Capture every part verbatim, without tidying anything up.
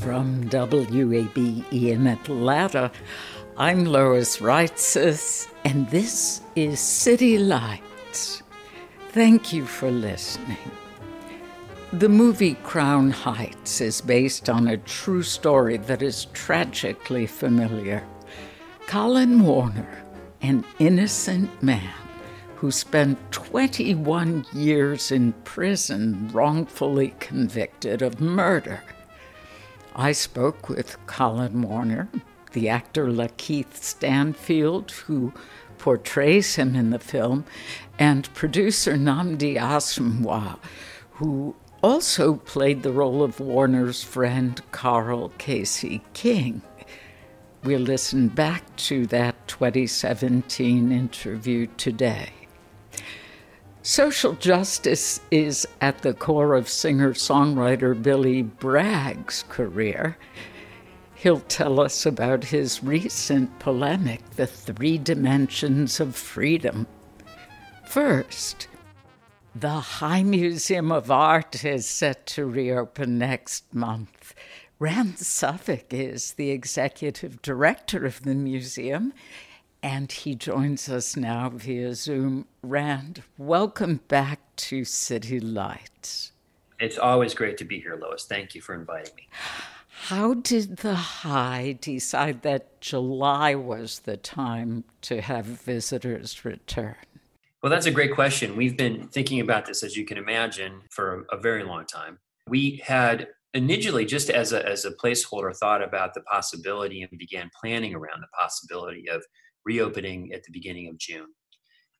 From W A B E in Atlanta, I'm Lois Reitzes, and this is City Lights. Thank you for listening. The movie Crown Heights is based on a true story that is tragically familiar. Colin Warner, an innocent man who spent twenty-one years in prison wrongfully convicted of murder. I spoke with Colin Warner, the actor Lakeith Stanfield, who portrays him in the film, and producer Nnamdi Asomugha, who also played the role of Warner's friend Carl Casey King. We'll listen back to that twenty seventeen interview today. Social justice is at the core of singer-songwriter Billy Bragg's career. He'll tell us about his recent polemic, The Three Dimensions of Freedom. First, the High Museum of Art is set to reopen next month. Rand Suffolk is the executive director of the museum, and he joins us now via Zoom. Rand, welcome back to City Lights. It's always great to be here, Lois. Thank you for inviting me. How did the High decide that July was the time to have visitors return? Well, that's a great question. We've been thinking about this, as you can imagine, for a very long time. We had initially, just as a, as a placeholder, thought about the possibility and began planning around the possibility of reopening at the beginning of June.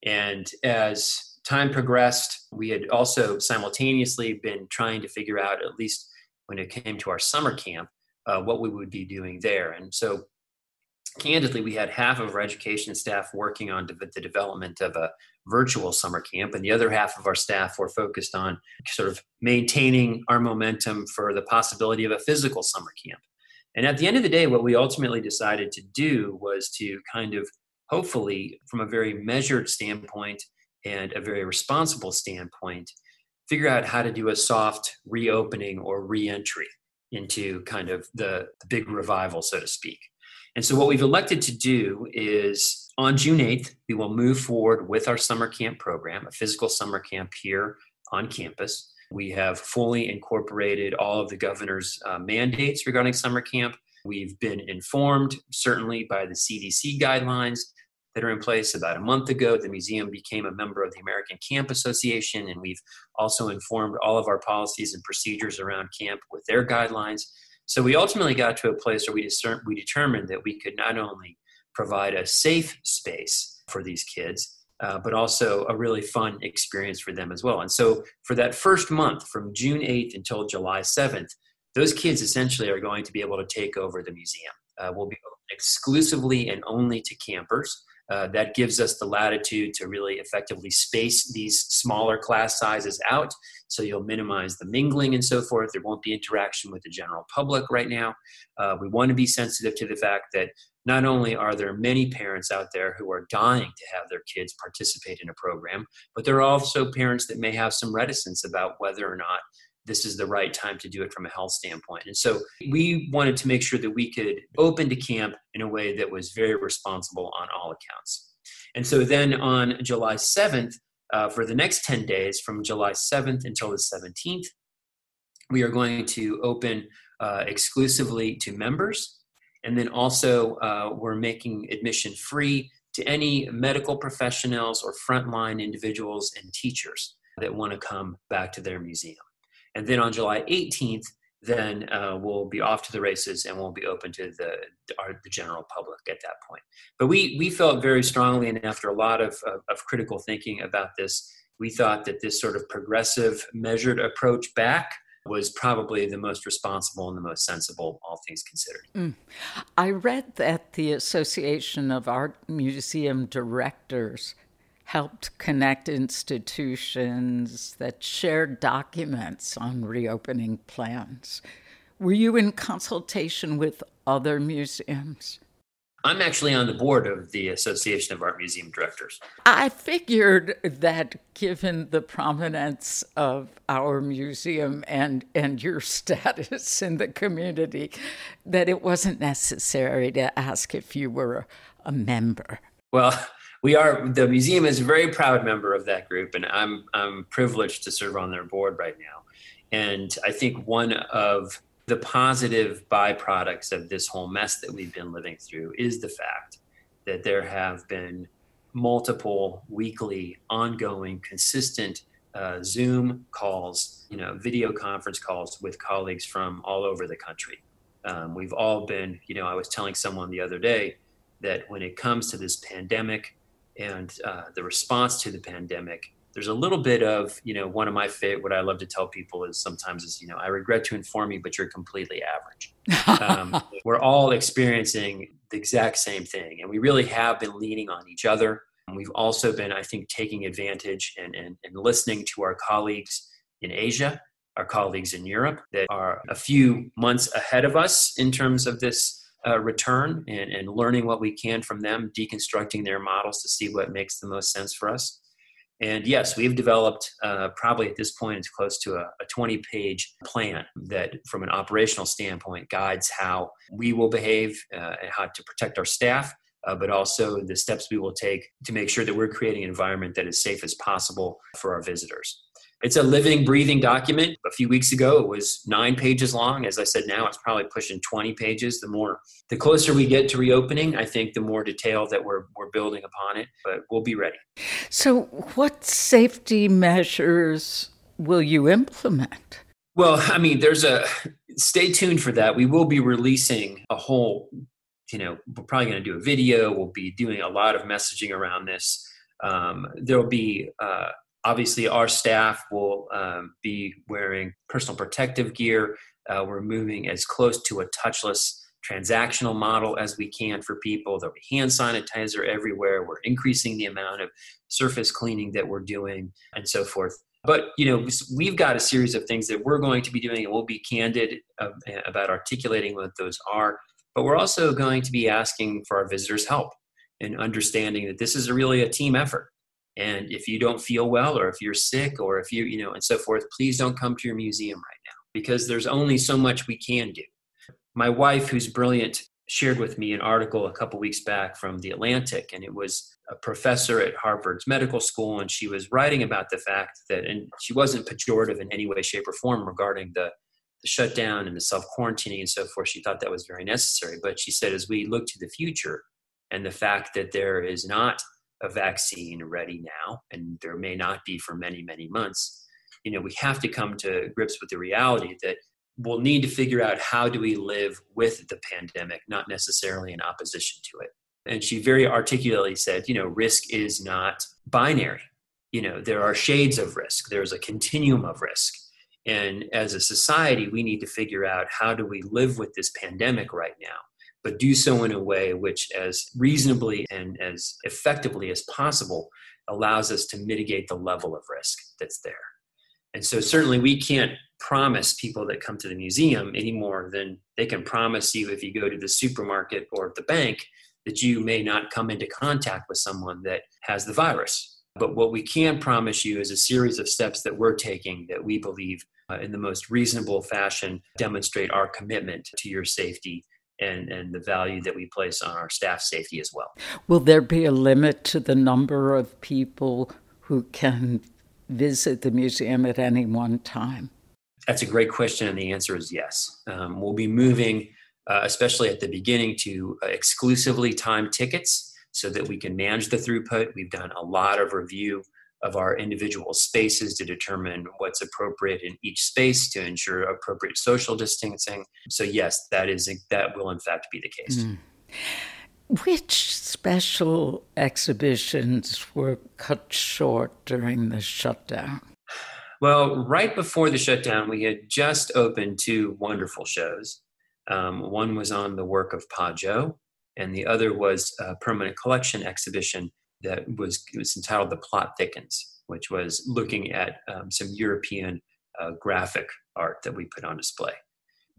And as time progressed, we had also simultaneously been trying to figure out, at least when it came to our summer camp, uh, what we would be doing there. And so candidly, we had half of our education staff working on de- the development of a virtual summer camp, and the other half of our staff were focused on sort of maintaining our momentum for the possibility of a physical summer camp. And at the end of the day, what we ultimately decided to do was to kind of, hopefully, from a very measured standpoint and a very responsible standpoint, figure out how to do a soft reopening or reentry into kind of the, the big revival, so to speak. And so what we've elected to do is on June eighth, we will move forward with our summer camp program, a physical summer camp here on campus. We have fully incorporated all of the governor's uh, mandates regarding summer camp. We've been informed, certainly, by the C D C guidelines that are in place. About a month ago, the museum became a member of the American Camp Association, and we've also informed all of our policies and procedures around camp with their guidelines. So we ultimately got to a place where we, discern, we determined that we could not only provide a safe space for these kids, Uh, but also a really fun experience for them as well. And so for that first month, from June eighth until July seventh, those kids essentially are going to be able to take over the museum. Uh, we'll be open exclusively and only to campers. Uh, that gives us the latitude to really effectively space these smaller class sizes out, so you'll minimize the mingling and so forth. There won't be interaction with the general public right now. Uh, we want to be sensitive to the fact that not only are there many parents out there who are dying to have their kids participate in a program, but there are also parents that may have some reticence about whether or not this is the right time to do it from a health standpoint. And so we wanted to make sure that we could open to camp in a way that was very responsible on all accounts. And so then on July seventh, uh, for the next ten days from July seventh until the seventeenth. We are going to open uh, exclusively to members. And then also uh, we're making admission free to any medical professionals or frontline individuals and teachers that want to come back to their museum. And then on July eighteenth, then uh, we'll be off to the races and we'll be open to the, our, the general public at that point. But we, we felt very strongly, and after a lot of, of, of critical thinking about this, we thought that this sort of progressive measured approach back was probably the most responsible and the most sensible, all things considered. Mm. I read that the Association of Art Museum Directors helped connect institutions that shared documents on reopening plans. Were you in consultation with other museums? I'm actually on the board of the Association of Art Museum Directors. I figured that given the prominence of our museum and, and your status in the community, that it wasn't necessary to ask if you were a member. Well, we are, the museum is a very proud member of that group, and I'm, I'm privileged to serve on their board right now. And I think one of the positive byproducts of this whole mess that we've been living through is the fact that there have been multiple weekly, ongoing, consistent uh, Zoom calls, you know, video conference calls with colleagues from all over the country. Um, we've all been, you know, I was telling someone the other day that when it comes to this pandemic and uh, the response to the pandemic, there's a little bit of, you know, one of my favorite, what I love to tell people is sometimes is, you know, I regret to inform you, but you're completely average. Um, we're all experiencing the exact same thing. And we really have been leaning on each other. And we've also been, I think, taking advantage and, and, and listening to our colleagues in Asia, our colleagues in Europe that are a few months ahead of us in terms of this uh, return and, and learning what we can from them, deconstructing their models to see what makes the most sense for us. And yes, we've developed uh, probably at this point, it's close to a twenty-page plan that from an operational standpoint guides how we will behave uh, and how to protect our staff, uh, but also the steps we will take to make sure that we're creating an environment that is safe as possible for our visitors. It's a living, breathing document. A few weeks ago, it was nine pages long. As I said, now it's probably pushing twenty pages. The more, the closer we get to reopening, I think the more detail that we're we're building upon it, but we'll be ready. So what safety measures will you implement? Well, I mean, there's a, stay tuned for that. We will be releasing a whole, you know, we're probably going to do a video. We'll be doing a lot of messaging around this. Um, there'll be, uh, Obviously, our staff will um, be wearing personal protective gear. Uh, we're moving as close to a touchless transactional model as we can for people. There'll be hand sanitizer everywhere. We're increasing the amount of surface cleaning that we're doing and so forth. But, you know, we've got a series of things that we're going to be doing, and we'll be candid uh, about articulating what those are. But we're also going to be asking for our visitors' help and understanding that this is really a team effort. And if you don't feel well, or if you're sick, or if you, you know, and so forth, please don't come to your museum right now because there's only so much we can do. My wife, who's brilliant, shared with me an article a couple weeks back from The Atlantic, and it was a professor at Harvard's medical school, and she was writing about the fact that, and she wasn't pejorative in any way, shape, or form regarding the, the shutdown and the self-quarantining and so forth. She thought that was very necessary. But she said, as we look to the future and the fact that there is not a vaccine ready now, and there may not be for many, many months, you know, we have to come to grips with the reality that we'll need to figure out how do we live with the pandemic, not necessarily in opposition to it. And she very articulately said, you know, risk is not binary. You know, there are shades of risk. There's a continuum of risk. And as a society, we need to figure out how do we live with this pandemic right now, but do so in a way which as reasonably and as effectively as possible allows us to mitigate the level of risk that's there. And so certainly we can't promise people that come to the museum any more than they can promise you if you go to the supermarket or the bank that you may not come into contact with someone that has the virus. But what we can promise you is a series of steps that we're taking that we believe uh, in the most reasonable fashion demonstrate our commitment to your safety And, and the value that we place on our staff safety as well. Will there be a limit to the number of people who can visit the museum at any one time? That's a great question, and the answer is yes. Um, we'll be moving, uh, especially at the beginning, to uh, exclusively timed tickets so that we can manage the throughput. We've done a lot of review of our individual spaces to determine what's appropriate in each space to ensure appropriate social distancing. So yes, that is that will in fact be the case. Mm. Which special exhibitions were cut short during the shutdown? Well, right before the shutdown, we had just opened two wonderful shows. Um, one was on the work of Pajo, and the other was a permanent collection exhibition that was, it was entitled The Plot Thickens, which was looking at um, some European uh, graphic art that we put on display.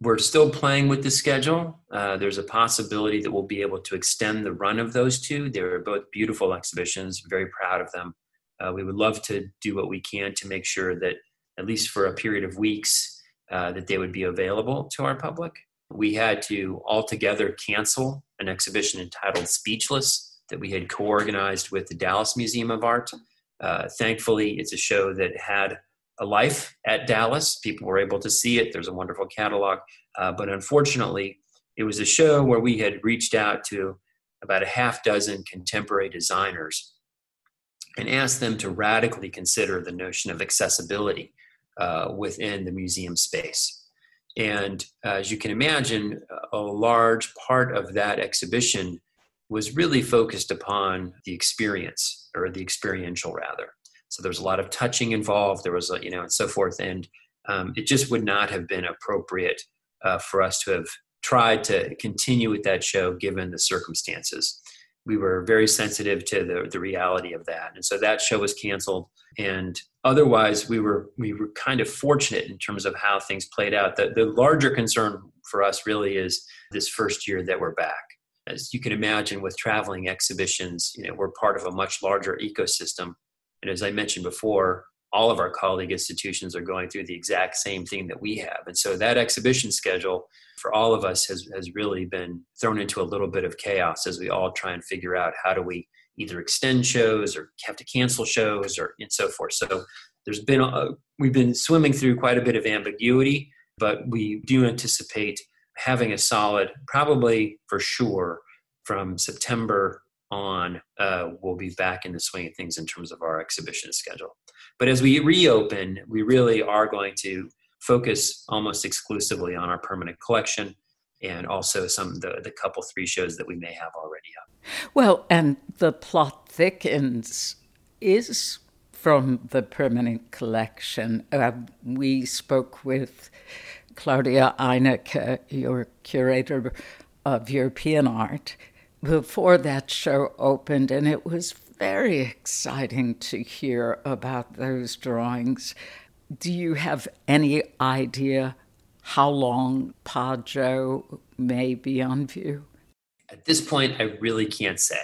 We're still playing with the schedule. Uh, there's a possibility that we'll be able to extend the run of those two. They were both beautiful exhibitions, very proud of them. Uh, we would love to do what we can to make sure that, at least for a period of weeks, uh, that they would be available to our public. We had to altogether cancel an exhibition entitled Speechless that we had co-organized with the Dallas Museum of Art. Uh, thankfully, it's a show that had a life at Dallas. People were able to see it. There's a wonderful catalog. Uh, but unfortunately, it was a show where we had reached out to about a half dozen contemporary designers and asked them to radically consider the notion of accessibility uh, within the museum space. And uh, as you can imagine, a large part of that exhibition was really focused upon the experience, or the experiential rather. So there's a lot of touching involved, there was, a, you know, and so forth. And um, it just would not have been appropriate uh, for us to have tried to continue with that show given the circumstances. We were very sensitive to the, the reality of that. And so that show was canceled. And otherwise, we were we were kind of fortunate in terms of how things played out. The, the larger concern for us really is this first year that we're back. As you can imagine, with traveling exhibitions, you know, we're part of a much larger ecosystem. And as I mentioned before, all of our colleague institutions are going through the exact same thing that we have. And so that exhibition schedule for all of us has, has really been thrown into a little bit of chaos as we all try and figure out how do we either extend shows or have to cancel shows or and so forth. So there's been, a, we've been swimming through quite a bit of ambiguity, but we do anticipate having a solid, probably for sure, from September on, uh, we'll be back in the swing of things in terms of our exhibition schedule. But as we reopen, we really are going to focus almost exclusively on our permanent collection and also some the, the couple three shows that we may have already up. Well, and The Plot Thickens is from the permanent collection. Uh, we spoke with Claudia Einecke, your curator of European art, before that show opened, and it was very exciting to hear about those drawings. Do you have any idea how long Pajo may be on view? At this point, I really can't say.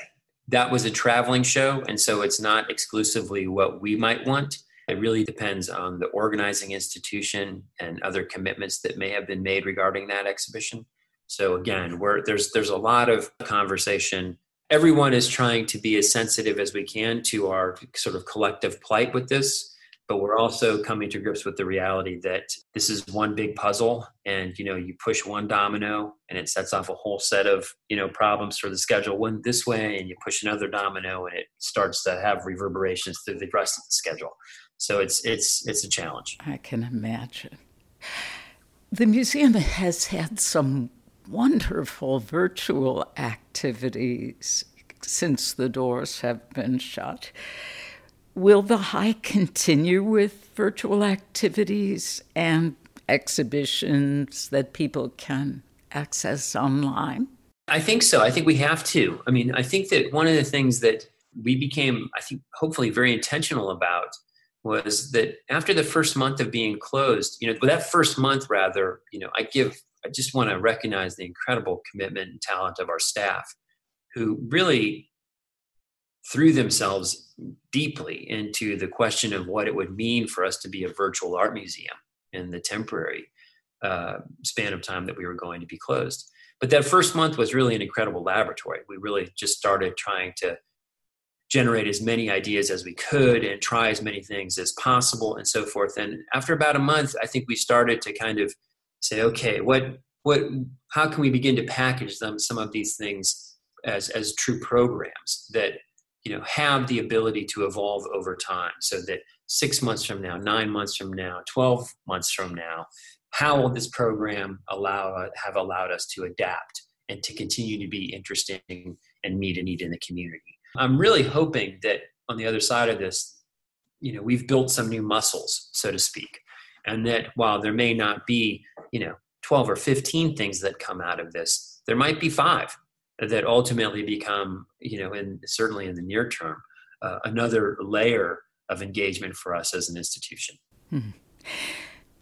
That was a traveling show, and so it's not exclusively what we might want. It really depends on the organizing institution and other commitments that may have been made regarding that exhibition. So again, we're, there's there's a lot of conversation. Everyone is trying to be as sensitive as we can to our sort of collective plight with this, but we're also coming to grips with the reality that this is one big puzzle, and you know, you push one domino and it sets off a whole set of, you know, problems for the schedule one this way, and you push another domino and it starts to have reverberations through the rest of the schedule. So it's it's it's a challenge. I can imagine. The museum has had some wonderful virtual activities since the doors have been shut. Will the High continue with virtual activities and exhibitions that people can access online? I think so. I think we have to. I mean, I think that one of the things that we became, I think, hopefully very intentional about was that after the first month of being closed, you know, well, that first month rather, you know, I give I just want to recognize the incredible commitment and talent of our staff who really threw themselves deeply into the question of what it would mean for us to be a virtual art museum in the temporary uh, span of time that we were going to be closed. But that first month was really an incredible laboratory. We really just started trying to generate as many ideas as we could and try as many things as possible and so forth. And after about a month, I think we started to kind of say, okay, what, what, how can we begin to package them, some of these things as, as true programs that, you know, have the ability to evolve over time, so that six months from now, nine months from now, twelve months from now, how will this program allow, have allowed us to adapt and to continue to be interesting and meet a need in the community? I'm really hoping that on the other side of this, you know, we've built some new muscles, so to speak, and that while there may not be, you know, twelve or fifteen things that come out of this, there might be five that ultimately become, you know, and certainly in the near term, uh, another layer of engagement for us as an institution. Hmm.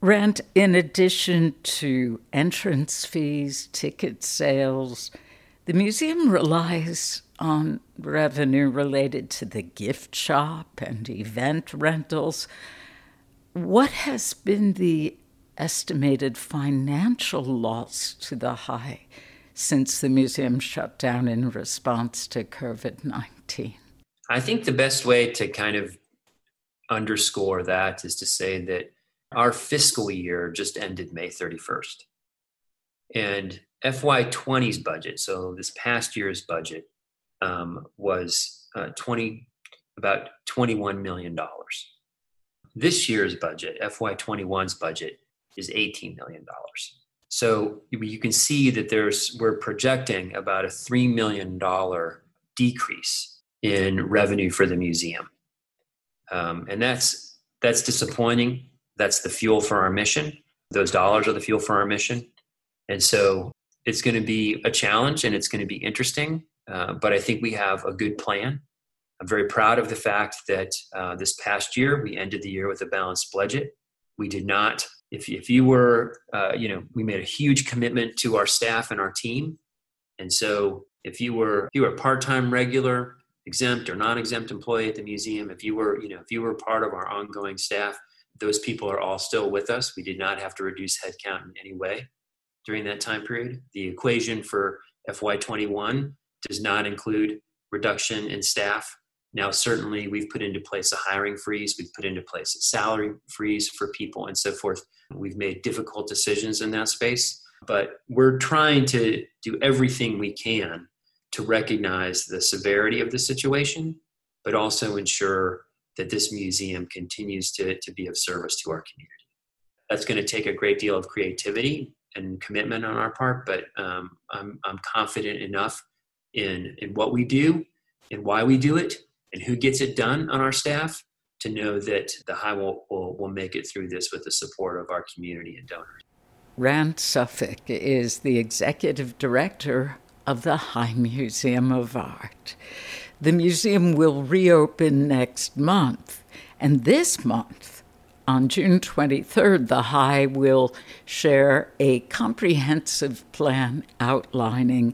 Rand, in addition to entrance fees, ticket sales, the museum relies on revenue related to the gift shop and event rentals. What has been the estimated financial loss to the High since the museum shut down in response to COVID nineteen? I think the best way to kind of underscore that is to say that our fiscal year just ended May thirty-first. And F Y twenty's budget, so this past year's budget, Um, was uh, twenty about twenty-one million dollars. This year's budget, F Y twenty-one's budget, is eighteen million dollars. So you can see that there's we're projecting about a three million dollars decrease in revenue for the museum. Um, and that's that's disappointing. That's the fuel for our mission. Those dollars are the fuel for our mission. And so it's going to be a challenge, and it's going to be interesting. Uh, but I think we have a good plan. I'm very proud of the fact that uh, this past year, we ended the year with a balanced budget. We did not, if, if you were, uh, you know, we made a huge commitment to our staff and our team. And so if you were, if you were a part-time, regular, exempt or non-exempt employee at the museum, if you were, you know, if you were part of our ongoing staff, those people are all still with us. We did not have to reduce headcount in any way during that time period. The equation for F Y twenty-one does not include reduction in staff. Now, certainly we've put into place a hiring freeze. We've put into place a salary freeze for people and so forth. We've made difficult decisions in that space, but we're trying to do everything we can to recognize the severity of the situation, but also ensure that this museum continues to, to be of service to our community. That's going to take a great deal of creativity and commitment on our part, but um, I'm, I'm confident enough in in what we do and why we do it and who gets it done on our staff to know that the High will, will, will make it through this with the support of our community and donors. Rand Suffolk is the executive director of the High Museum of Art. The museum will reopen next month, and this month, on June twenty-third, the High will share a comprehensive plan outlining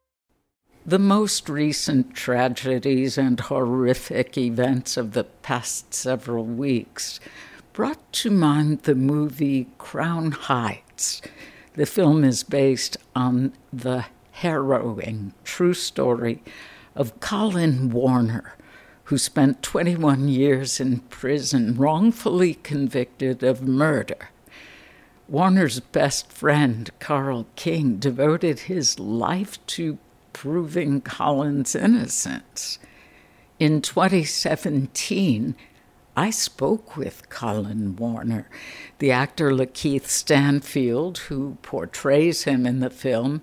The most recent tragedies and horrific events of the past several weeks brought to mind the movie Crown Heights. The film is based on the harrowing true story of Colin Warner, who spent twenty-one years in prison wrongfully convicted of murder. Warner's best friend, Carl King, devoted his life to proving Colin's innocence. In twenty seventeen, I spoke with Colin Warner, the actor Lakeith Stanfield, who portrays him in the film,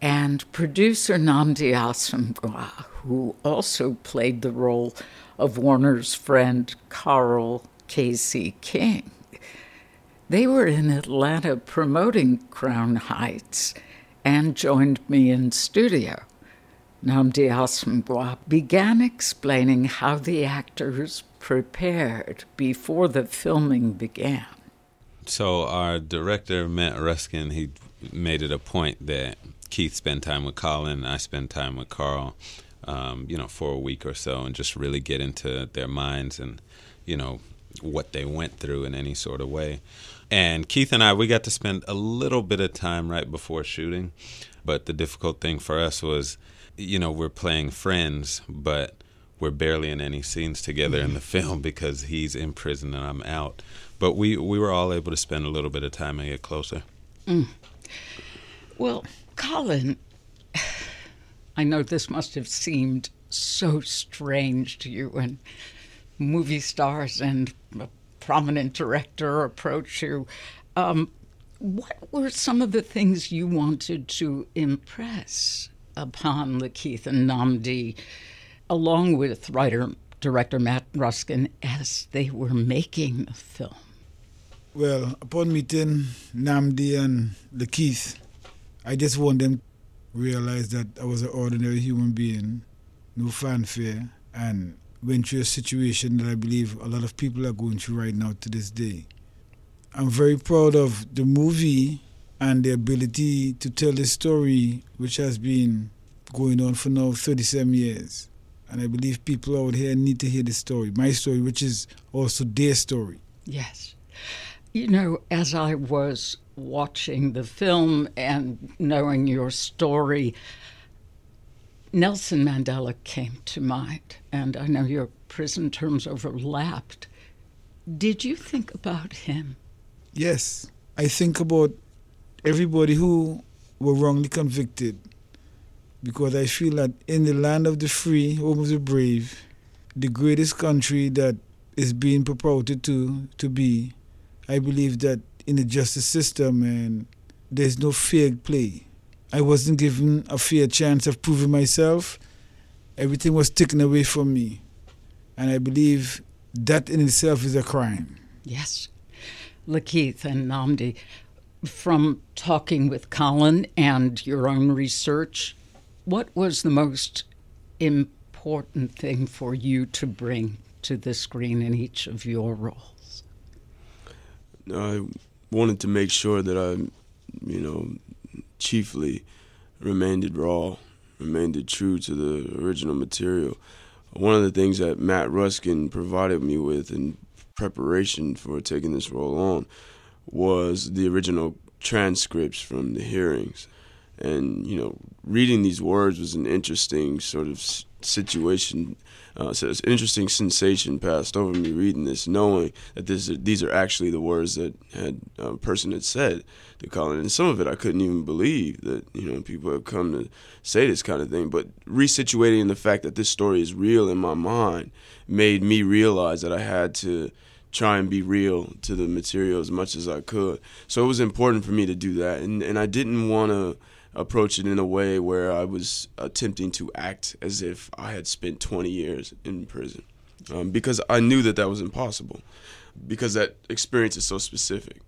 and producer Nnamdi Asomugha, who also played the role of Warner's friend Carl Casey King. They were in Atlanta promoting Crown Heights and joined me in studio. Nnamdi Asomugha began explaining how the actors prepared before the filming began. So our director, Matt Ruskin, he made it a point that Keith spend time with Colin, I spend time with Carl, um, you know, for a week or so, and just really get into their minds and, you know, what they went through in any sort of way. And Keith and I, we got to spend a little bit of time right before shooting, but the difficult thing for us was, you know, we're playing friends, but we're barely in any scenes together in the film because he's in prison and I'm out. But we, we were all able to spend a little bit of time and get closer. Mm. Well, Colin, I know this must have seemed so strange to you when movie stars and a prominent director approach you. Um, what were some of the things you wanted to impress upon Lakeith and Nnamdi, along with writer-director Matt Ruskin, as they were making the film? Well, upon meeting Nnamdi and Lakeith, I just want them to realize that I was an ordinary human being, no fanfare, and went through a situation that I believe a lot of people are going through right now to this day. I'm very proud of the movie and the ability to tell the story, which has been going on for now thirty-seven years. And I believe people out here need to hear the story, my story, which is also their story. Yes. You know, as I was watching the film and knowing your story, Nelson Mandela came to mind, and I know your prison terms overlapped. Did you think about him? Yes. I think about everybody who were wrongly convicted, because I feel that in the land of the free, home of the brave, the greatest country that is being purported to, to be, I believe that in the justice system, and there's no fair play. I wasn't given a fair chance of proving myself. Everything was taken away from me. And I believe that in itself is a crime. Yes. Lakeith and Nnamdi, from talking with Colin and your own research, what was the most important thing for you to bring to the screen in each of your roles? I wanted to make sure that I, you know, chiefly remained raw, remained true to the original material. One of the things that Matt Ruskin provided me with in preparation for taking this role on was the original transcripts from the hearings. And, you know, reading these words was an interesting sort of situation, uh, so it's an interesting sensation passed over me reading this, knowing that this are, these are actually the words that had a uh, person had said to Colin. And some of it I couldn't even believe that, you know, people have come to say this kind of thing. But resituating the fact that this story is real in my mind made me realize that I had to try and be real to the material as much as I could. So it was important for me to do that. And, and I didn't want to approach it in a way where I was attempting to act as if I had spent twenty years in prison, um, because I knew that that was impossible, because that experience is so specific.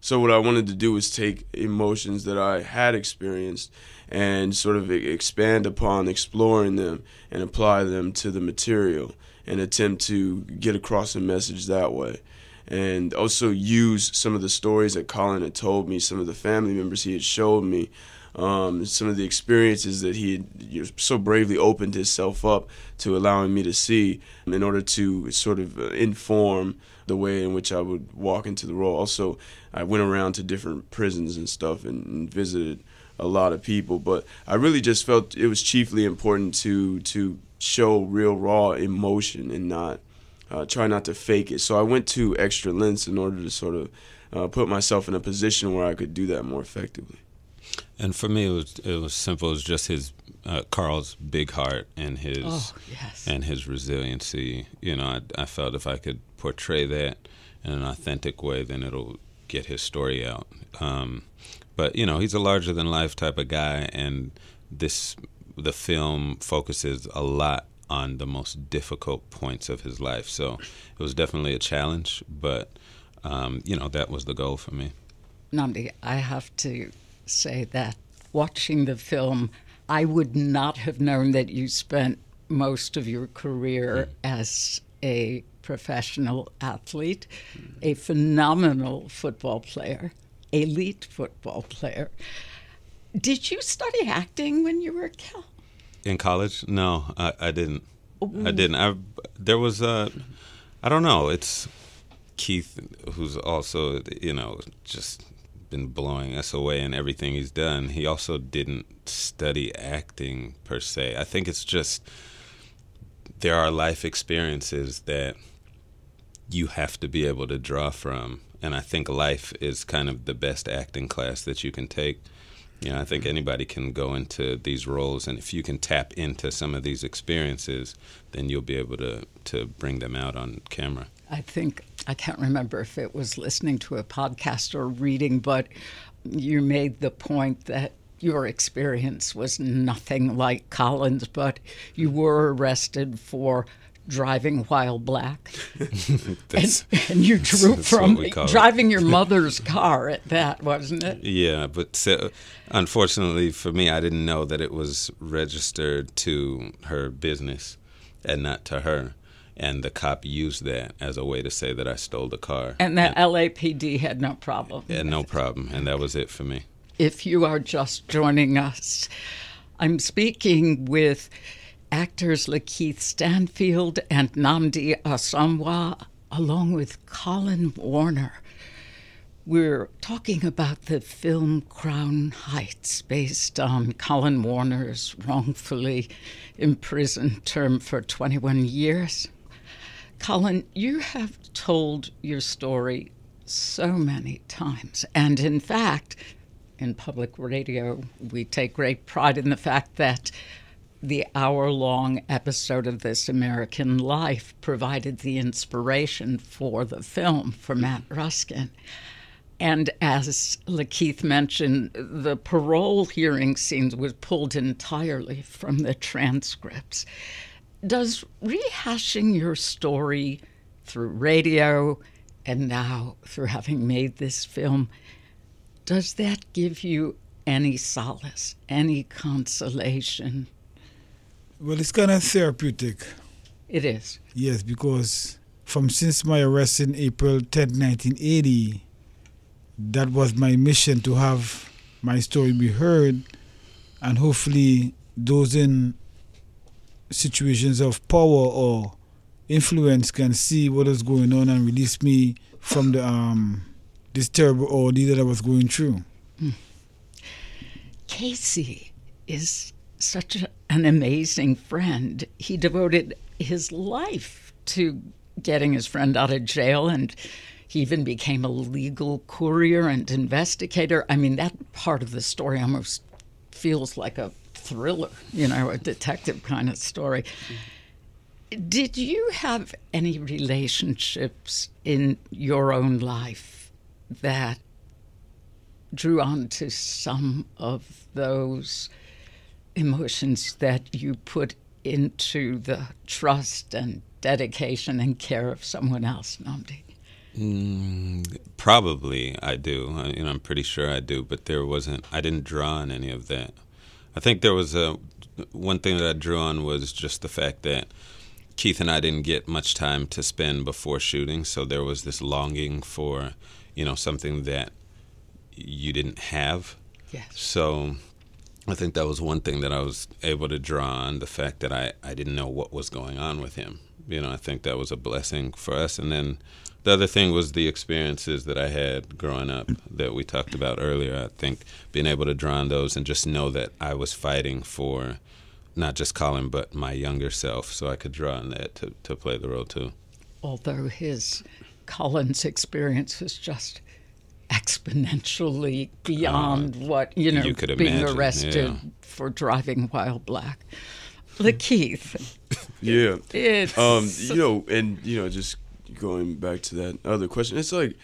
So what I wanted to do was take emotions that I had experienced and sort of expand upon exploring them and apply them to the material and attempt to get across a message that way. And also use some of the stories that Colin had told me, some of the family members he had showed me, Um, some of the experiences that he had, you know, so bravely opened himself up to allowing me to see in order to sort of inform the way in which I would walk into the role. Also, I went around to different prisons and stuff and, and visited a lot of people, but I really just felt it was chiefly important to to show real raw emotion and not uh, try not to fake it. So I went to extra lengths in order to sort of uh, put myself in a position where I could do that more effectively. And for me, it was it was simple. It was just his uh, Carl's big heart and his oh, yes. and his resiliency. You know, I, I felt if I could portray that in an authentic way, then it'll get his story out. Um, but you know, he's a larger than life type of guy, and this the film focuses a lot on the most difficult points of his life. So it was definitely a challenge, but um, you know, that was the goal for me. Nnamdi, I have to say that watching the film, I would not have known that you spent most of your career mm. as a professional athlete, mm. a phenomenal football player, elite football player. Did you study acting when you were a Cal? In college? No, I, I didn't. Ooh. I didn't. I, there was a, I don't know, it's Keith, who's also, you know, just been blowing us away in everything he's done. He also didn't study acting per se. I think it's just there are life experiences that you have to be able to draw from. And I think life is kind of the best acting class that you can take. You know, I think anybody can go into these roles, and if you can tap into some of these experiences, then you'll be able to, to bring them out on camera. I think, I can't remember if it was listening to a podcast or reading, but you made the point that your experience was nothing like Colin's, but you were arrested for driving while black, and, and you drew from driving your mother's car at that, wasn't it? Yeah, but so, unfortunately for me, I didn't know that it was registered to her business and not to her. And the cop used that as a way to say that I stole the car. And the and, L A P D had no problem. Yeah, no problem, and that was it for me. If you are just joining us, I'm speaking with actors Lakeith Stanfield and Nnamdi Asomugha, along with Colin Warner. We're talking about the film Crown Heights, based on Colin Warner's wrongfully imprisoned term for twenty-one years. Colin, you have told your story so many times, and in fact, in public radio, we take great pride in the fact that the hour-long episode of This American Life provided the inspiration for the film, for Matt Ruskin. And as Lakeith mentioned, the parole hearing scenes was pulled entirely from the transcripts. Does rehashing your story through radio and now through having made this film, does that give you any solace, any consolation? Well, it's kind of therapeutic. It is. Yes, because from since my arrest in April tenth, nineteen eighty, that was my mission, to have my story be heard, and hopefully those in situations of power or influence can see what is going on and release me from the um, this terrible ordeal that I was going through. Mm. Casey is such a an amazing friend. He devoted his life to getting his friend out of jail, and he even became a legal courier and investigator. I mean, that part of the story almost feels like a thriller, you know, a detective kind of story. Did you have any relationships in your own life that drew on to some of those emotions that you put into the trust and dedication and care of someone else, Nnamdi? Mm, probably I do. I, you know, I'm pretty sure I do, but there wasn't, I didn't draw on any of that. I think there was a, one thing that I drew on was just the fact that Keith and I didn't get much time to spend before shooting, so there was this longing for, you know, something that you didn't have. Yes. So I think that was one thing that I was able to draw on, the fact that I, I didn't know what was going on with him. You know, I think that was a blessing for us. And then the other thing was the experiences that I had growing up that we talked about earlier. I think being able to draw on those and just know that I was fighting for not just Colin, but my younger self, so I could draw on that to, to play the role too. Although his, Colin's experience was just exponentially beyond uh, what, you know, you could being imagine. arrested yeah. for driving while black. Lakeith. yeah. It's... Um, you know, and, you know, just going back to that other question, it's like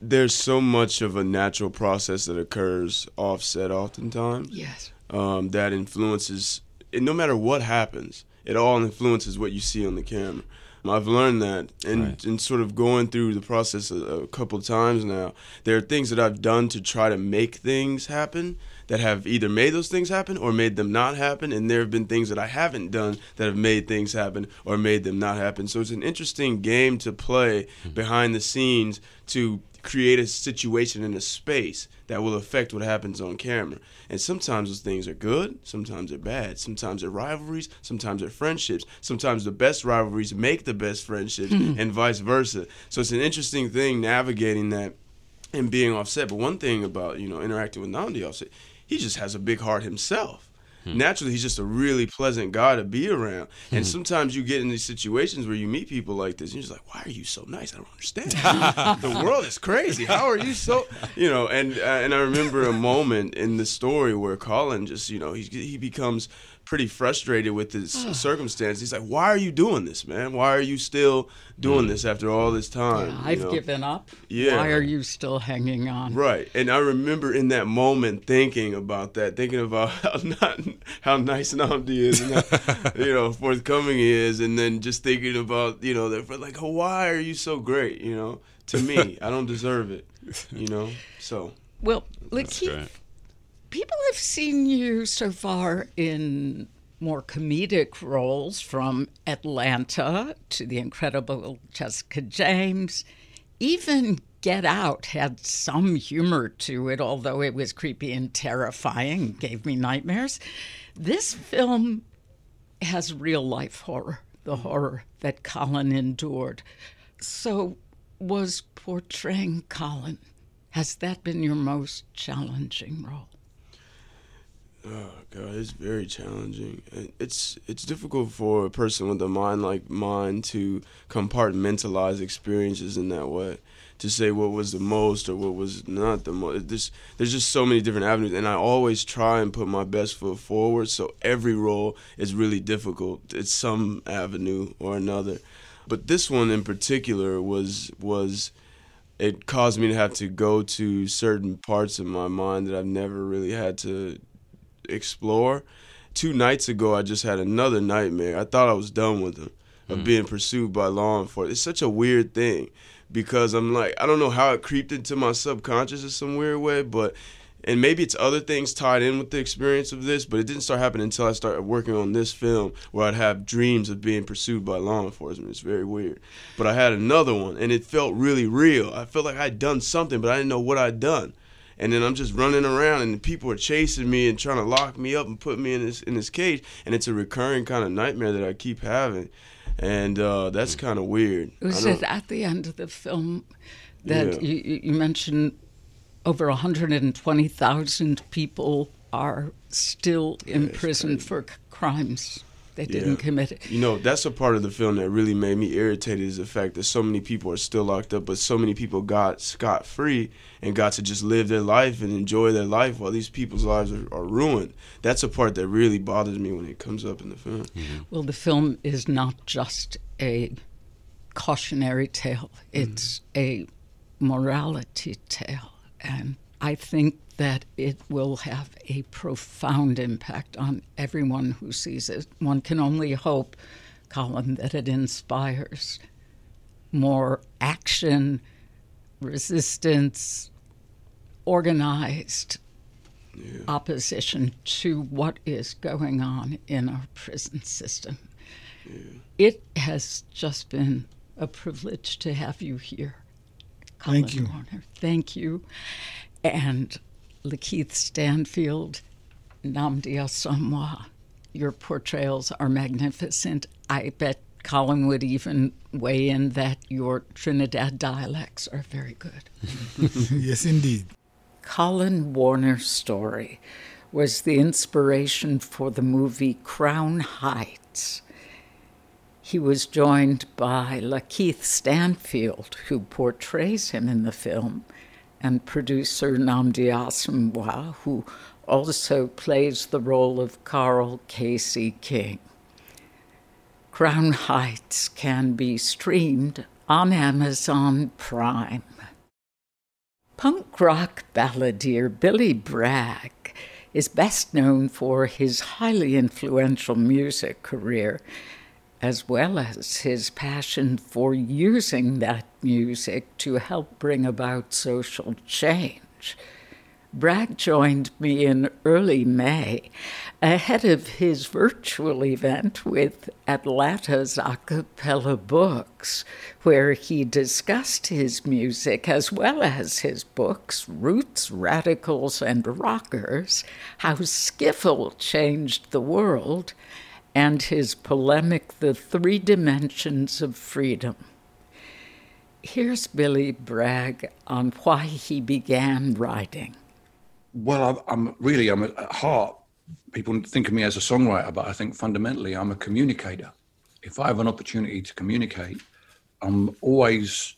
there's so much of a natural process that occurs offset oftentimes. Yes. Um, that influences, and no matter what happens, it all influences what you see on the camera. I've learned that, and right. and sort of going through the process a, a couple of times now, there are things that I've done to try to make things happen that have either made those things happen or made them not happen, and there have been things that I haven't done that have made things happen or made them not happen. So it's an interesting game to play mm-hmm. behind the scenes to create a situation in a space that will affect what happens on camera. And sometimes those things are good, sometimes they're bad, sometimes they're rivalries, sometimes they're friendships, sometimes the best rivalries make the best friendships mm-hmm. and vice versa. So it's an interesting thing navigating that and being offset. But one thing about, you know, interacting with Nnamdi Offset, he just has a big heart himself. Mm-hmm. Naturally, he's just a really pleasant guy to be around. Mm-hmm. And sometimes you get in these situations where you meet people like this, and you're just like, why are you so nice? I don't understand. The world is crazy. How are you so, you know, and uh, and I remember a moment in the story where Colin just, you know, he, he becomes pretty frustrated with his circumstance. He's like, why are you doing this, man? Why are you still doing mm. this after all this time? Yeah, I've you know? given up. Yeah. Why are you still hanging on? Right. And I remember in that moment thinking about that, thinking about how not how nice Nnamdi is and how, you know, forthcoming he is, and then just thinking about, you know, that, like, oh, why are you so great, you know, to me? I don't deserve it, you know? So. Well, Lakeith, people have seen you so far in more comedic roles, from Atlanta to the incredible Jessica James. Even Get Out had some humor to it, although it was creepy and terrifying, gave me nightmares. This film has real-life horror, the horror that Colin endured. So was portraying Colin, has that been your most challenging role? Oh, God, it's very challenging. It's it's difficult for a person with a mind like mine to compartmentalize experiences in that way, to say what was the most or what was not the most. There's, there's just so many different avenues, and I always try and put my best foot forward, so every role is really difficult. It's some avenue or another. But this one in particular was was... it caused me to have to go to certain parts of my mind that I've never really had to explore. Two nights ago, I just had another nightmare. I thought I was done with them, of mm. being pursued by law enforcement. It's such a weird thing because I'm like, I don't know how it creeped into my subconscious in some weird way, but, and maybe it's other things tied in with the experience of this, but it didn't start happening until I started working on this film where I'd have dreams of being pursued by law enforcement. It's very weird. But I had another one, and it felt really real. I felt like I'd done something, but I didn't know what I'd done. And then I'm just running around, and people are chasing me and trying to lock me up and put me in this in this cage. And it's a recurring kind of nightmare that I keep having, and uh, that's kind of weird. Was it at the end of the film that yeah. you, you mentioned over one hundred twenty thousand people are still yeah, in prison for c- crimes they yeah. didn't commit? It. You know, that's a part of the film that really made me irritated, is the fact that so many people are still locked up, but so many people got scot-free and got to just live their life and enjoy their life while these people's lives are, are ruined. That's a part that really bothers me when it comes up in the film. Mm-hmm. Well, the film is not just a cautionary tale. It's mm-hmm. a morality tale. And I think that it will have a profound impact on everyone who sees it. One can only hope, Colin, that it inspires more action, resistance, organized yeah. opposition to what is going on in our prison system. Yeah. It has just been a privilege to have you here. Colin Thank you. Warner. Thank you. And Lakeith Stanfield, Nnamdi Asomugha, your portrayals are magnificent. I bet Colin would even weigh in that your Trinidad dialects are very good. Yes, indeed. Colin Warner's story was the inspiration for the movie Crown Heights. He was joined by Lakeith Stanfield, who portrays him in the film, and producer Nnamdi Asomugha, who also plays the role of Carl Casey King. Crown Heights can be streamed on Amazon Prime. Punk rock balladeer Billy Bragg is best known for his highly influential music career, as well as his passion for using that music to help bring about social change. Bragg joined me in early May, ahead of his virtual event with Atlanta's A Cappella Books, where he discussed his music as well as his books, Roots, Radicals, and Rockers, How Skiffle Changed the World, and his polemic, The Three Dimensions of Freedom. Here's Billy Bragg on why he began writing. Well, I'm, I'm really, I'm at heart, people think of me as a songwriter, but I think fundamentally I'm a communicator. If I have an opportunity to communicate, I'm always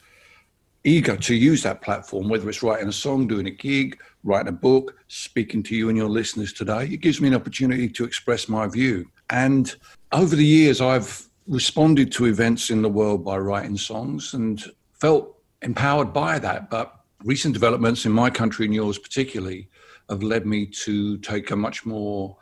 eager to use that platform, whether it's writing a song, doing a gig, writing a book, speaking to you and your listeners today. It gives me an opportunity to express my view. And over the years, I've responded to events in the world by writing songs and felt empowered by that. But recent developments in my country and yours particularly have led me to take a much more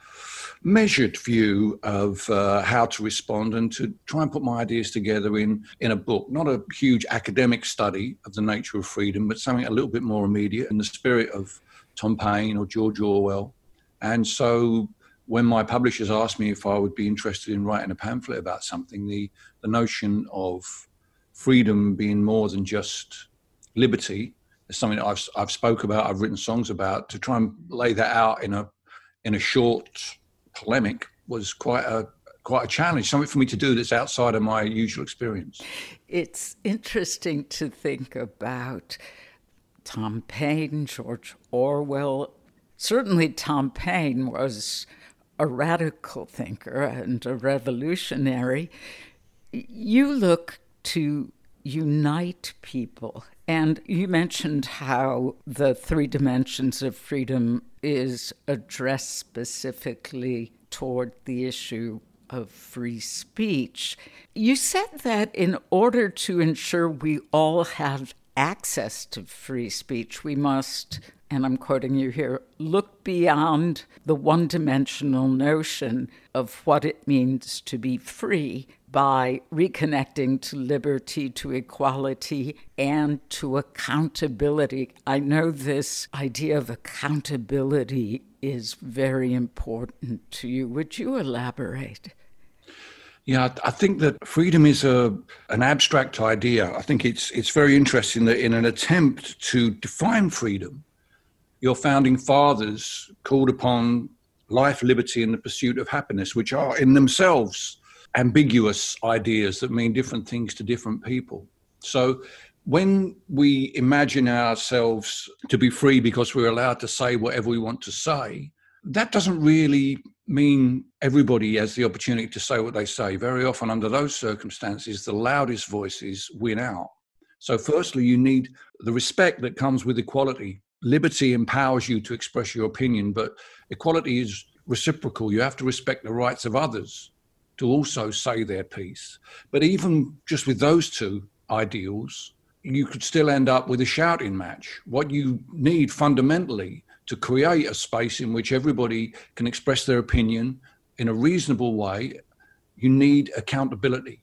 measured view of uh, how to respond and to try and put my ideas together in, in a book, not a huge academic study of the nature of freedom, but something a little bit more immediate in the spirit of Tom Paine or George Orwell. And so when my publishers asked me if I would be interested in writing a pamphlet about something, the, the notion of freedom being more than just liberty, it's something that I've I've spoke about, I've written songs about, to try and lay that out in a in a short polemic was quite a quite a challenge, something for me to do that's outside of my usual experience. It's interesting to think about Tom Paine, George Orwell. Certainly Tom Paine was a radical thinker and a revolutionary. You look to unite people. And you mentioned how the three dimensions of freedom is addressed specifically toward the issue of free speech. You said that in order to ensure we all have access to free speech, we must, and I'm quoting you here, look beyond the one-dimensional notion of what it means to be free by reconnecting to liberty, to equality, and to accountability. I know this idea of accountability is very important to you. Would you elaborate? Yeah, I think that freedom is a an abstract idea. I think it's it's very interesting that in an attempt to define freedom, your founding fathers called upon life, liberty, and the pursuit of happiness, which are in themselves ambiguous ideas that mean different things to different people. So when we imagine ourselves to be free because we're allowed to say whatever we want to say, that doesn't really mean everybody has the opportunity to say what they say. Very often under those circumstances, the loudest voices win out. So firstly, you need the respect that comes with equality. Liberty empowers you to express your opinion, but equality is reciprocal. You have to respect the rights of others to also say their piece. But even just with those two ideals, you could still end up with a shouting match. What you need fundamentally to create a space in which everybody can express their opinion in a reasonable way, you need accountability.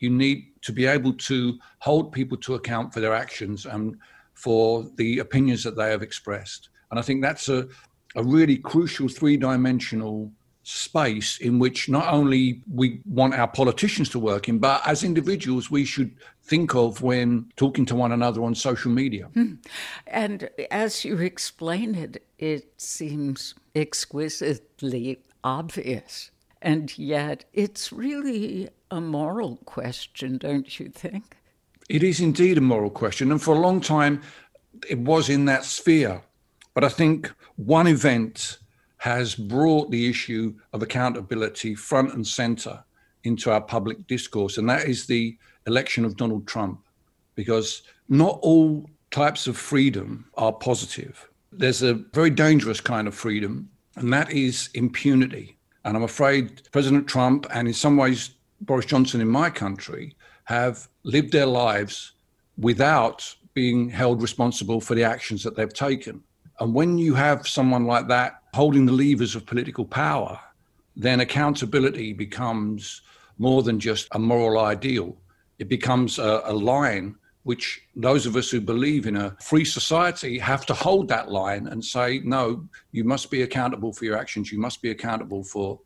You need to be able to hold people to account for their actions and for the opinions that they have expressed. And I think that's a, a really crucial three-dimensional space in which not only we want our politicians to work in, but as individuals we should think of when talking to one another on social media. Hmm. And as you explain it, it seems exquisitely obvious. And yet it's really a moral question, don't you think? It is indeed a moral question. And for a long time, it was in that sphere. But I think one event has brought the issue of accountability front and center into our public discourse, and that is the election of Donald Trump, because not all types of freedom are positive. There's a very dangerous kind of freedom, and that is impunity. And I'm afraid President Trump, and in some ways Boris Johnson in my country, have lived their lives without being held responsible for the actions that they've taken. And when you have someone like that holding the levers of political power, then accountability becomes more than just a moral ideal. It becomes a, a line which those of us who believe in a free society have to hold that line and say, no, you must be accountable for your actions. You must be accountable for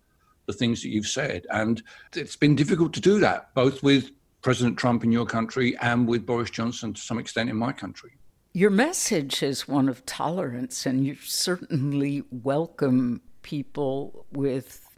the things that you've said. And it's been difficult to do that, both with President Trump in your country and with Boris Johnson to some extent in my country. Your message is one of tolerance, and you certainly welcome people with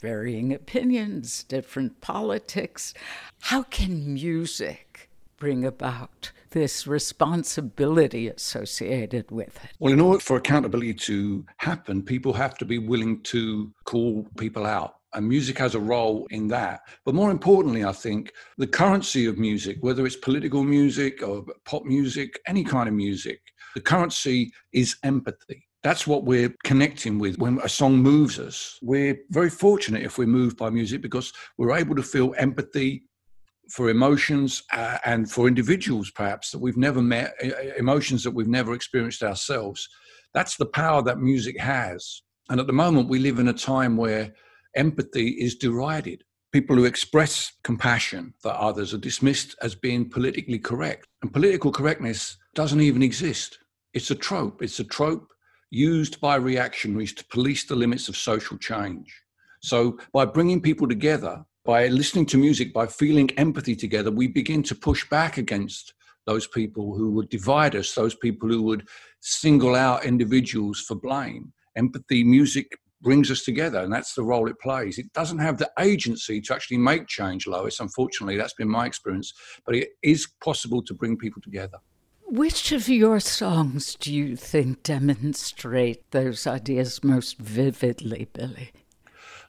varying opinions, different politics. How can music bring about this responsibility associated with it? Well, in order for accountability to happen, people have to be willing to call people out. And music has a role in that. But more importantly, I think the currency of music, whether it's political music or pop music, any kind of music, the currency is empathy. That's what we're connecting with when a song moves us. We're very fortunate if we're moved by music because we're able to feel empathy for emotions uh, and for individuals, perhaps, that we've never met, emotions that we've never experienced ourselves. That's the power that music has. And at the moment, we live in a time where empathy is derided. People who express compassion for others are dismissed as being politically correct. And political correctness doesn't even exist. It's a trope. It's a trope used by reactionaries to police the limits of social change. So by bringing people together, by listening to music, by feeling empathy together, we begin to push back against those people who would divide us, those people who would single out individuals for blame. Empathy, music brings us together, and that's the role it plays. It doesn't have the agency to actually make change, Lois. Unfortunately, that's been my experience, but it is possible to bring people together. Which of your songs do you think demonstrate those ideas most vividly, Billy?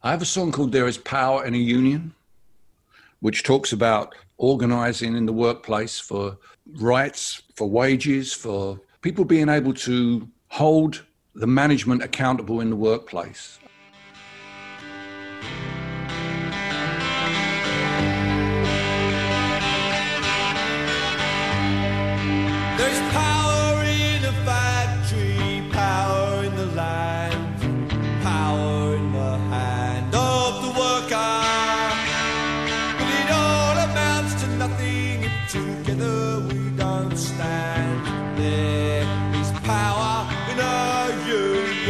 I have a song called There Is Power in a Union, which talks about organising in the workplace for rights, for wages, for people being able to hold the management accountable in the workplace. There's power in a factory, power in the land, power in the hand of the worker. But it all amounts to nothing if together we don't stand. There is power in a union.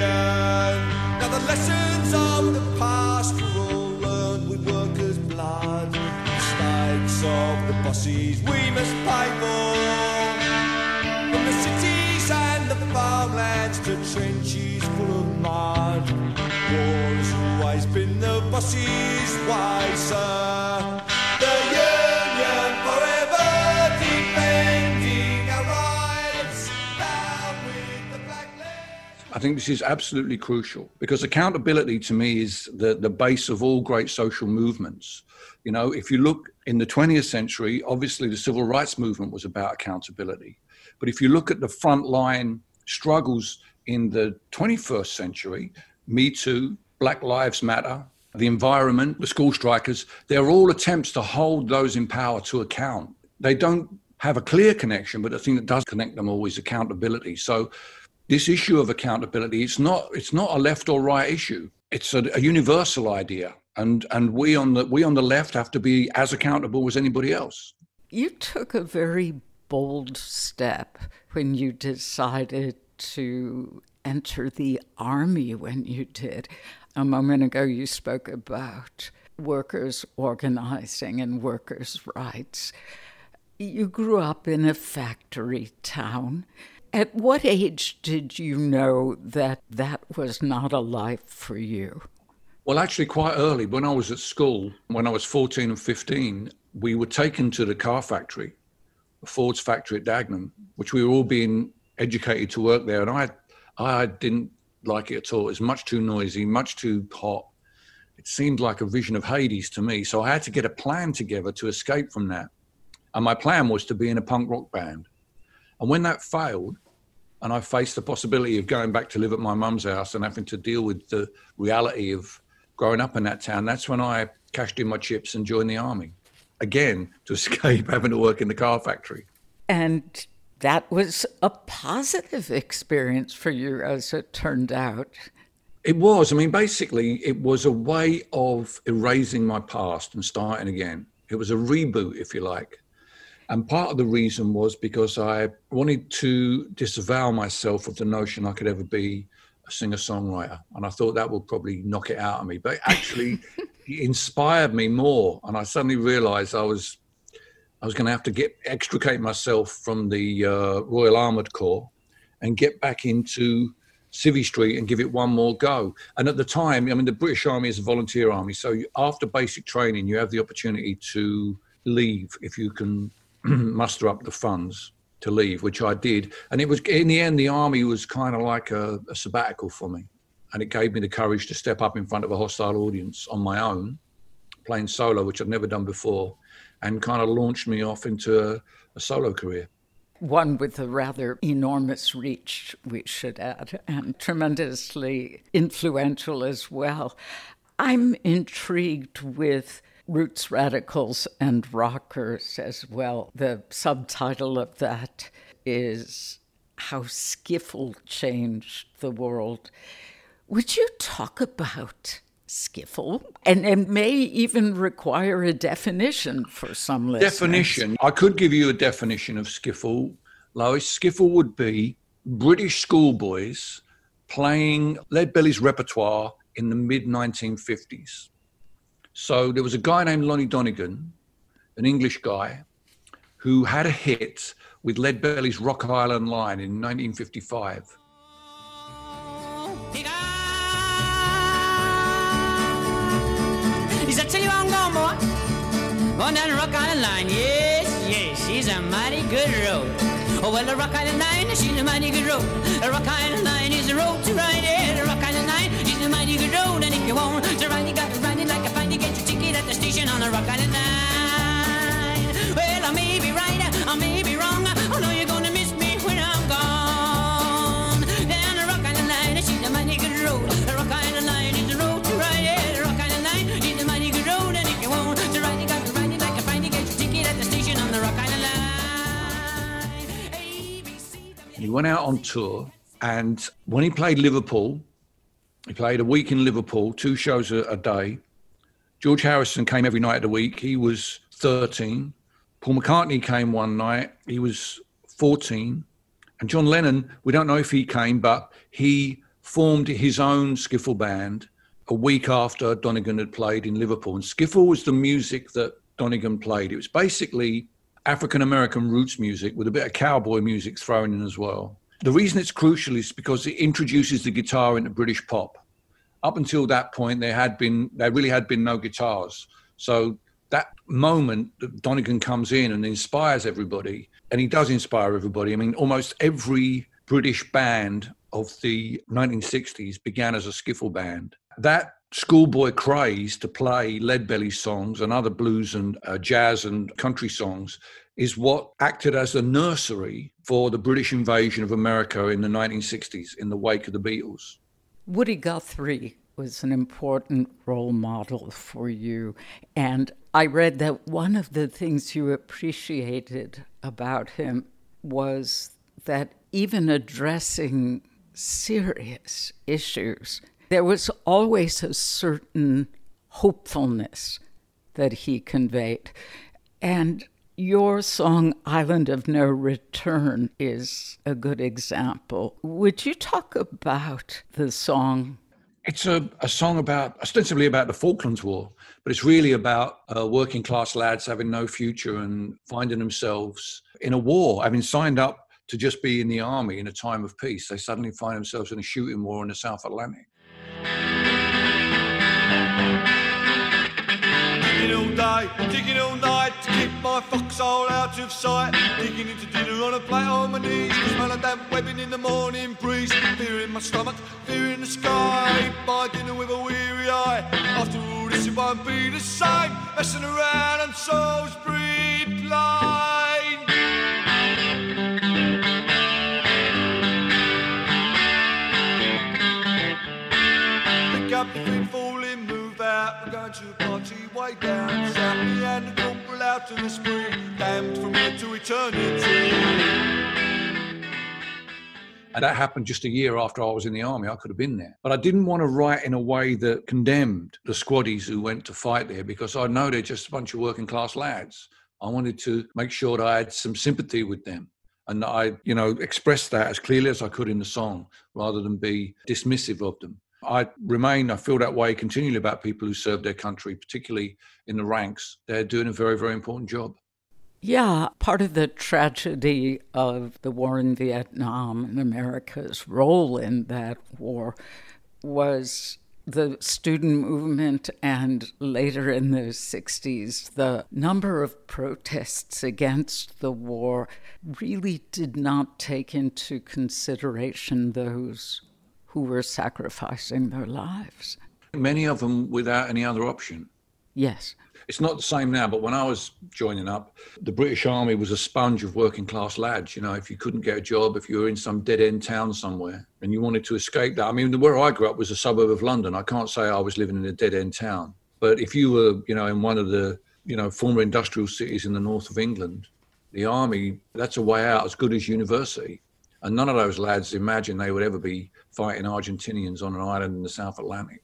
Now the lessons of the past were all learned with workers' blood. Mistakes of the bosses we must pay for. From the cities and the farmlands to trenches full of mud, war's always been the bosses' way, sir. The union forever defending our rights. I think this is absolutely crucial because accountability to me is the, the base of all great social movements. You know, if you look in the twentieth century, obviously the civil rights movement was about accountability. But if you look at the frontline struggles in the twenty-first century, Me Too, Black Lives Matter, the environment, the school strikers, they're all attempts to hold those in power to account. They don't have a clear connection, but the thing that does connect them all is accountability. So this issue of accountability, it's not it's not a left or right issue. It's a, a universal idea. And and we on the we on the left have to be as accountable as anybody else. You took a very bold step when you decided to enter the army when you did. A moment ago you spoke about workers organizing and workers' rights. You grew up in a factory town. At what age did you know that that was not a life for you? Well, actually quite early. When I was at school, when I was fourteen and fifteen, we were taken to the car factory, Ford's factory at Dagenham, which we were all being educated to work there. And I I didn't like it at all. It was much too noisy, much too hot. It seemed like a vision of Hades to me. So I had to get a plan together to escape from that. And my plan was to be in a punk rock band. And when that failed, and I faced the possibility of going back to live at my mum's house and having to deal with the reality of growing up in that town, that's when I cashed in my chips and joined the army, again, to escape having to work in the car factory. And that was a positive experience for you, as it turned out. It was. I mean, basically, it was a way of erasing my past and starting again. It was a reboot, if you like. And part of the reason was because I wanted to disavow myself of the notion I could ever be a singer-songwriter. And I thought that would probably knock it out of me. But actually, it inspired me more. And I suddenly realized I was I was going to have to get extricate myself from the uh, Royal Armoured Corps and get back into Civvy Street and give it one more go. And at the time, I mean, the British Army is a volunteer army. So you, after basic training, you have the opportunity to leave if you can muster up the funds to leave, which I did. And it was, in the end, the army was kind of like a, a sabbatical for me. And it gave me the courage to step up in front of a hostile audience on my own, playing solo, which I'd never done before, and kind of launched me off into a, a solo career. One with a rather enormous reach, we should add, and tremendously influential as well. I'm intrigued with Roots, Radicals, and Rockers as well. The subtitle of that is How Skiffle Changed the World. Would you talk about skiffle? And it may even require a definition for some listeners. Definition. I could give you a definition of skiffle, Lois. Skiffle would be British schoolboys playing Leadbelly's repertoire in the mid nineteen fifties. So there was a guy named Lonnie Donegan, an English guy, who had a hit with Leadbelly's Rock Island Line in nineteen fifty-five. He said, tell you I'm going, boy. Going down the Rock Island Line, yes, yes, she's a mighty good road. Oh, well, the Rock Island Line, she's a mighty good road. The Rock Island Line is the road to ride, yeah, the Rock Island Line, she's a mighty good road. And if you want to ride, you got to ride it like a find you get your ticket at the station on the Rock Island Line. Well, I may be right, I may be wrong, I know you're gonna miss me when I'm gone. Down the Rock Island Line, she's a mighty good road. The Rock Island Line is the road to ride, yeah, the Rock Island Line, she's a mighty good road. And if you want to ride, you got to ride it like a find you get your ticket at the station on the Rock Island Line. And he went out on tour, and when he played Liverpool, he played a week in Liverpool, two shows a, a day. George Harrison came every night of the week. He was thirteen. Paul McCartney came one night. He was fourteen. And John Lennon, we don't know if he came, but he formed his own skiffle band a week after Donegan had played in Liverpool. And skiffle was the music that Donegan played. It was basically African-American roots music with a bit of cowboy music thrown in as well. The reason it's crucial is because it introduces the guitar into British pop. Up until that point, there had been, there really had been no guitars. So that moment that Donegan comes in and inspires everybody, and he does inspire everybody. I mean, almost every British band of the nineteen sixties began as a skiffle band. That schoolboy craze to play Leadbelly songs and other blues and uh, jazz and country songs is what acted as a nursery for the British invasion of America in the nineteen sixties in the wake of the Beatles. Woody Guthrie was an important role model for you. And I read that one of the things you appreciated about him was that even addressing serious issues, there was always a certain hopefulness that he conveyed. And your song, Island of No Return, is a good example. Would you talk about the song? It's a, a song about, ostensibly about the Falklands War, but it's really about uh, working class lads having no future and finding themselves in a war, having signed up to just be in the army in a time of peace. They suddenly find themselves in a shooting war in the South Atlantic. All day, digging all night to keep my foxhole out of sight. Digging into dinner on a plate on my knees. The smell of damp webbing in the morning breeze. Fear in my stomach, fear in the sky. Eat my dinner with a weary eye. After all this, it won't be the same. Messing around on Salisbury Plain. up your feet, fall in, move out. We're going to a party way down south. Me and the corporal out in the spring, damned from here to eternity. And that happened just a year after I was in the army. I could have been there. But I didn't want to write in a way that condemned the squaddies who went to fight there, because I know they're just a bunch of working class lads. I wanted to make sure that I had some sympathy with them. And I, you know, expressed that as clearly as I could in the song, rather than be dismissive of them. I remain, I feel that way continually about people who serve their country, particularly in the ranks. They're doing a very, very important job. Yeah, part of the tragedy of the war in Vietnam and America's role in that war was the student movement, and later in the sixties, the number of protests against the war really did not take into consideration those who were sacrificing their lives. Many of them without any other option. Yes. It's not the same now, but when I was joining up, the British Army was a sponge of working class lads. You know, if you couldn't get a job, if you were in some dead end town somewhere and you wanted to escape that. I mean, where I grew up was a suburb of London. I can't say I was living in a dead end town. But if you were, you know, in one of the, you know, former industrial cities in the north of England, the army, that's a way out as good as university. And none of those lads imagined they would ever be fighting Argentinians on an island in the South Atlantic.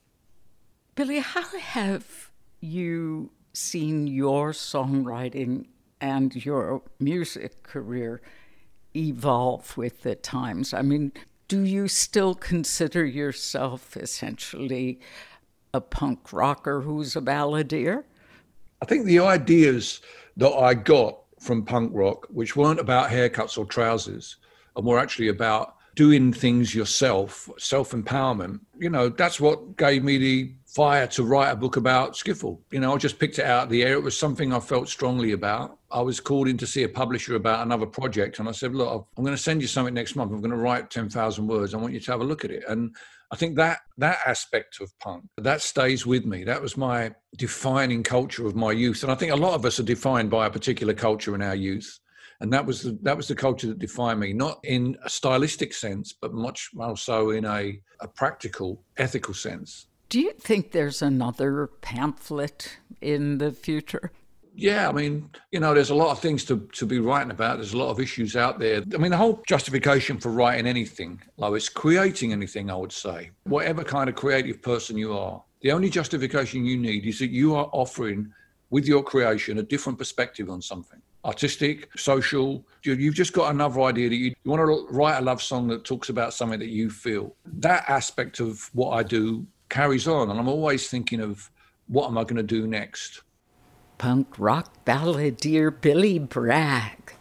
Billy, how have you seen your songwriting and your music career evolve with the times? I mean, do you still consider yourself essentially a punk rocker who's a balladeer? I think the ideas that I got from punk rock, which weren't about haircuts or trousers, and were actually about doing things yourself, self-empowerment, you know, that's what gave me the fire to write a book about skiffle. You know, I just picked it out of the air. It was something I felt strongly about. I was called in to see a publisher about another project, and I said, look, I'm going to send you something next month. I'm going to write ten thousand words. I want you to have a look at it. And I think that that aspect of punk, that stays with me. That was my defining culture of my youth. And I think a lot of us are defined by a particular culture in our youth. And that was the, that was the culture that defined me, not in a stylistic sense, but much more so in a, a practical, ethical sense. Do you think there's another pamphlet in the future? Yeah, I mean, you know, there's a lot of things to, to be writing about. There's a lot of issues out there. I mean, the whole justification for writing anything, Lois, creating anything, I would say, whatever kind of creative person you are, the only justification you need is that you are offering, with your creation, a different perspective on something. Artistic, social, you've just got another idea that you, you want to write a love song that talks about something that you feel. That aspect of what I do carries on, and I'm always thinking of what am I going to do next. Punk rock balladeer Billy Bragg,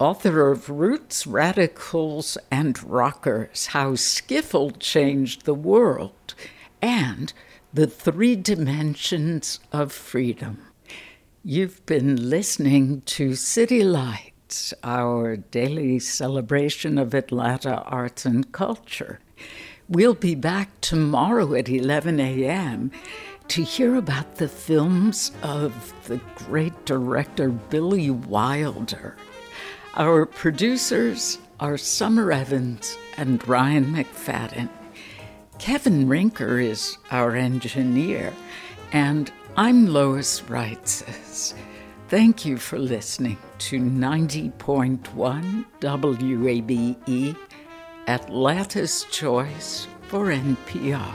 author of Roots, Radicals, and Rockers, How Skiffle Changed the World, and The Three Dimensions of Freedom. You've been listening to City Lights, our daily celebration of Atlanta arts and culture. We'll be back tomorrow at eleven a.m. to hear about the films of the great director Billy Wilder. Our producers are Summer Evans and Ryan McFadden. Kevin Rinker is our engineer, and I'm Lois Reitzes. Thank you for listening to ninety point one W A B E, Atlanta's Choice for N P R.